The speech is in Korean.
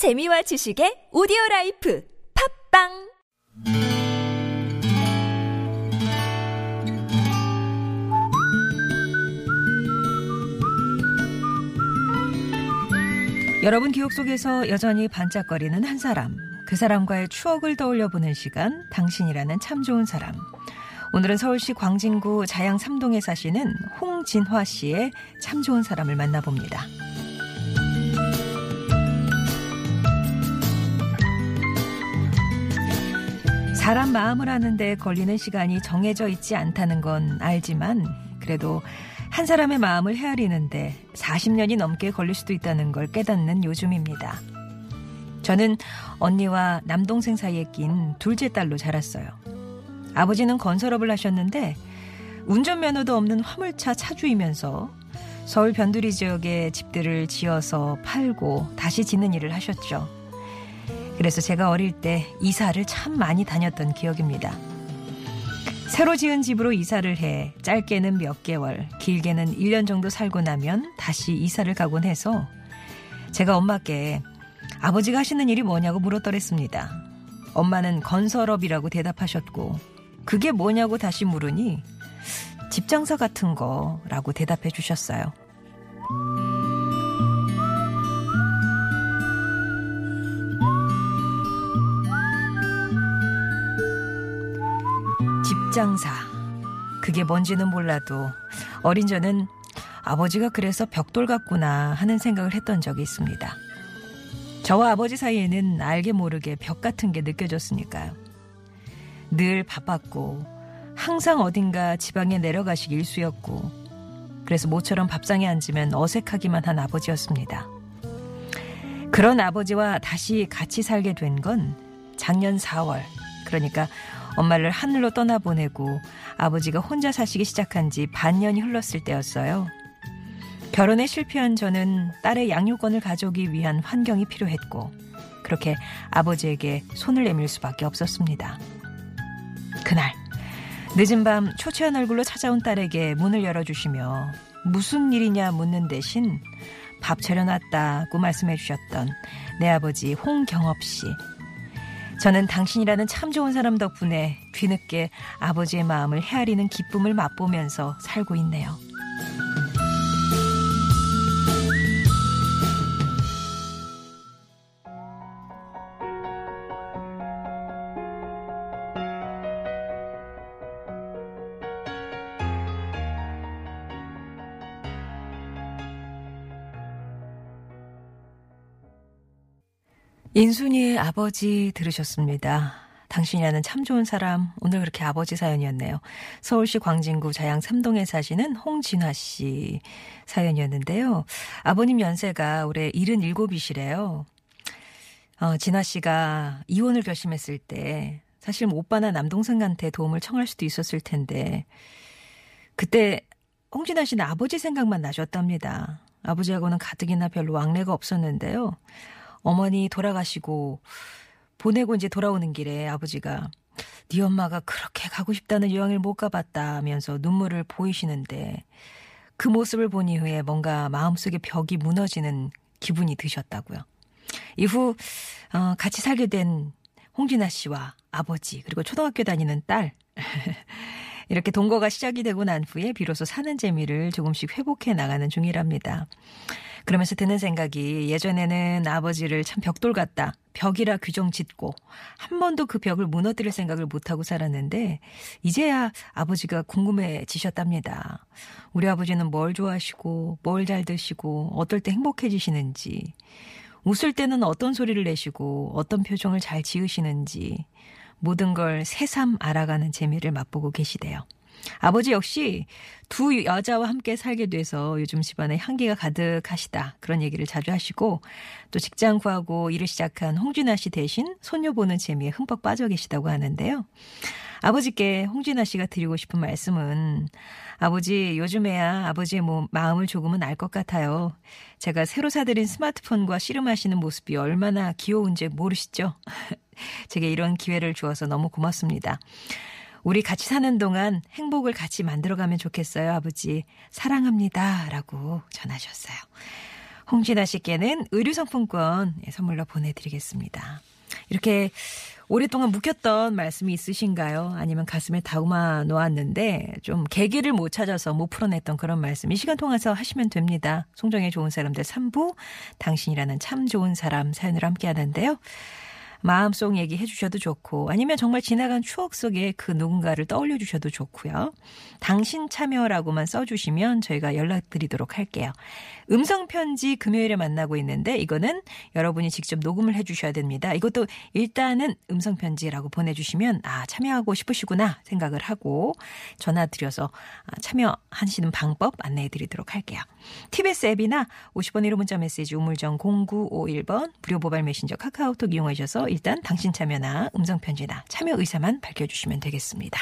재미와 지식의 오디오라이프 팟빵 여러분 기억 속에서 여전히 반짝거리는 한 사람, 그 사람과의 추억을 떠올려보는 시간, 당신이라는 참 좋은 사람. 오늘은 서울시 광진구 자양 3동에 사시는 홍진화 씨의 참 좋은 사람을 만나봅니다. 사람 마음을 아는데 걸리는 시간이 정해져 있지 않다는 건 알지만 그래도 한 사람의 마음을 헤아리는데 40년이 넘게 걸릴 수도 있다는 걸 깨닫는 요즘입니다. 저는 언니와 남동생 사이에 낀 둘째 딸로 자랐어요. 아버지는 건설업을 하셨는데 운전면허도 없는 화물차 차주이면서 서울 변두리 지역에 집들을 지어서 팔고 다시 짓는 일을 하셨죠. 그래서 제가 어릴 때 이사를 참 많이 다녔던 기억입니다. 새로 지은 집으로 이사를 해 짧게는 몇 개월, 길게는 1년 정도 살고 나면 다시 이사를 가곤 해서 제가 엄마께 아버지가 하시는 일이 뭐냐고 물었더랬습니다. 엄마는 건설업이라고 대답하셨고 그게 뭐냐고 다시 물으니 집장사 같은 거라고 대답해 주셨어요. 집장사, 그게 뭔지는 몰라도 어린 저는 아버지가 그래서 벽돌 같구나 하는 생각을 했던 적이 있습니다. 저와 아버지 사이에는 알게 모르게 벽 같은 게 느껴졌으니까요. 늘 바빴고 항상 어딘가 지방에 내려가시기 일쑤였고 그래서 모처럼 밥상에 앉으면 어색하기만 한 아버지였습니다. 그런 아버지와 다시 같이 살게 된 건 작년 4월, 그러니까 엄마를 하늘로 떠나보내고 아버지가 혼자 사시기 시작한 지 반년이 흘렀을 때였어요. 결혼에 실패한 저는 딸의 양육권을 가져오기 위한 환경이 필요했고 그렇게 아버지에게 손을 내밀 수밖에 없었습니다. 그날 늦은 밤 초췌한 얼굴로 찾아온 딸에게 문을 열어주시며 무슨 일이냐 묻는 대신 밥 차려놨다고 말씀해 주셨던 내 아버지 홍경업 씨. 저는 당신이라는 참 좋은 사람 덕분에 뒤늦게 아버지의 마음을 헤아리는 기쁨을 맛보면서 살고 있네요. 인순이의 아버지 들으셨습니다. 당신이라는 참 좋은 사람, 오늘 그렇게 아버지 사연이었네요. 서울시 광진구 자양 3동에 사시는 홍진화 씨 사연이었는데요. 아버님 연세가 올해 77이시래요. 진화 씨가 이혼을 결심했을 때 사실 오빠나 남동생한테 도움을 청할 수도 있었을 텐데 그때 홍진화 씨는 아버지 생각만 나셨답니다. 아버지하고는 가뜩이나 별로 왕래가 없었는데요. 어머니 돌아가시고 보내고 이제 돌아오는 길에 아버지가 네 엄마가 그렇게 가고 싶다는 여행을 못 가봤다면서 눈물을 보이시는데 그 모습을 본 이후에 뭔가 마음속에 벽이 무너지는 기분이 드셨다고요. 이후 같이 살게 된 홍진아 씨와 아버지 그리고 초등학교 다니는 딸 이렇게 동거가 시작이 되고 난 후에 비로소 사는 재미를 조금씩 회복해 나가는 중이랍니다. 그러면서 드는 생각이 예전에는 아버지를 참 벽돌 같다, 벽이라 규정 짓고 한 번도 그 벽을 무너뜨릴 생각을 못하고 살았는데 이제야 아버지가 궁금해지셨답니다. 우리 아버지는 뭘 좋아하시고 뭘 잘 드시고 어떨 때 행복해지시는지, 웃을 때는 어떤 소리를 내시고 어떤 표정을 잘 지으시는지 모든 걸 새삼 알아가는 재미를 맛보고 계시대요. 아버지 역시 두 여자와 함께 살게 돼서 요즘 집안에 향기가 가득하시다 그런 얘기를 자주 하시고 또 직장 구하고 일을 시작한 홍진아 씨 대신 손녀 보는 재미에 흠뻑 빠져 계시다고 하는데요. 아버지께 홍진아 씨가 드리고 싶은 말씀은, 아버지 요즘에야 아버지의 마음을 조금은 알 것 같아요. 제가 새로 사드린 스마트폰과 씨름하시는 모습이 얼마나 귀여운지 모르시죠? 제가 이런 기회를 주어서 너무 고맙습니다. 우리 같이 사는 동안 행복을 같이 만들어가면 좋겠어요, 아버지. 사랑합니다. 라고 전하셨어요. 홍진화 씨께는 의류 상품권 선물로 보내드리겠습니다. 이렇게 오랫동안 묵혔던 말씀이 있으신가요? 아니면 가슴에 다듬어 놓았는데 좀 계기를 못 찾아서 못 풀어냈던 그런 말씀 이 시간 통해서 하시면 됩니다. 송정의 좋은 사람들 3부 당신이라는 참 좋은 사람 사연으로 함께 하는데요. 마음속 얘기해 주셔도 좋고 아니면 정말 지나간 추억 속에 그 누군가를 떠올려 주셔도 좋고요. 당신 참여라고만 써주시면 저희가 연락드리도록 할게요. 음성편지 금요일에 만나고 있는데 이거는 여러분이 직접 녹음을 해 주셔야 됩니다. 이것도 일단은 음성편지라고 보내주시면 아 참여하고 싶으시구나 생각을 하고 전화드려서 참여하시는 방법 안내해 드리도록 할게요. TBS 앱이나 50번 1호 문자 메시지 우물정 0951번 무료 모바일 메신저 카카오톡 이용하셔서 일단 당신 참여나 음성편지나 참여 의사만 밝혀주시면 되겠습니다.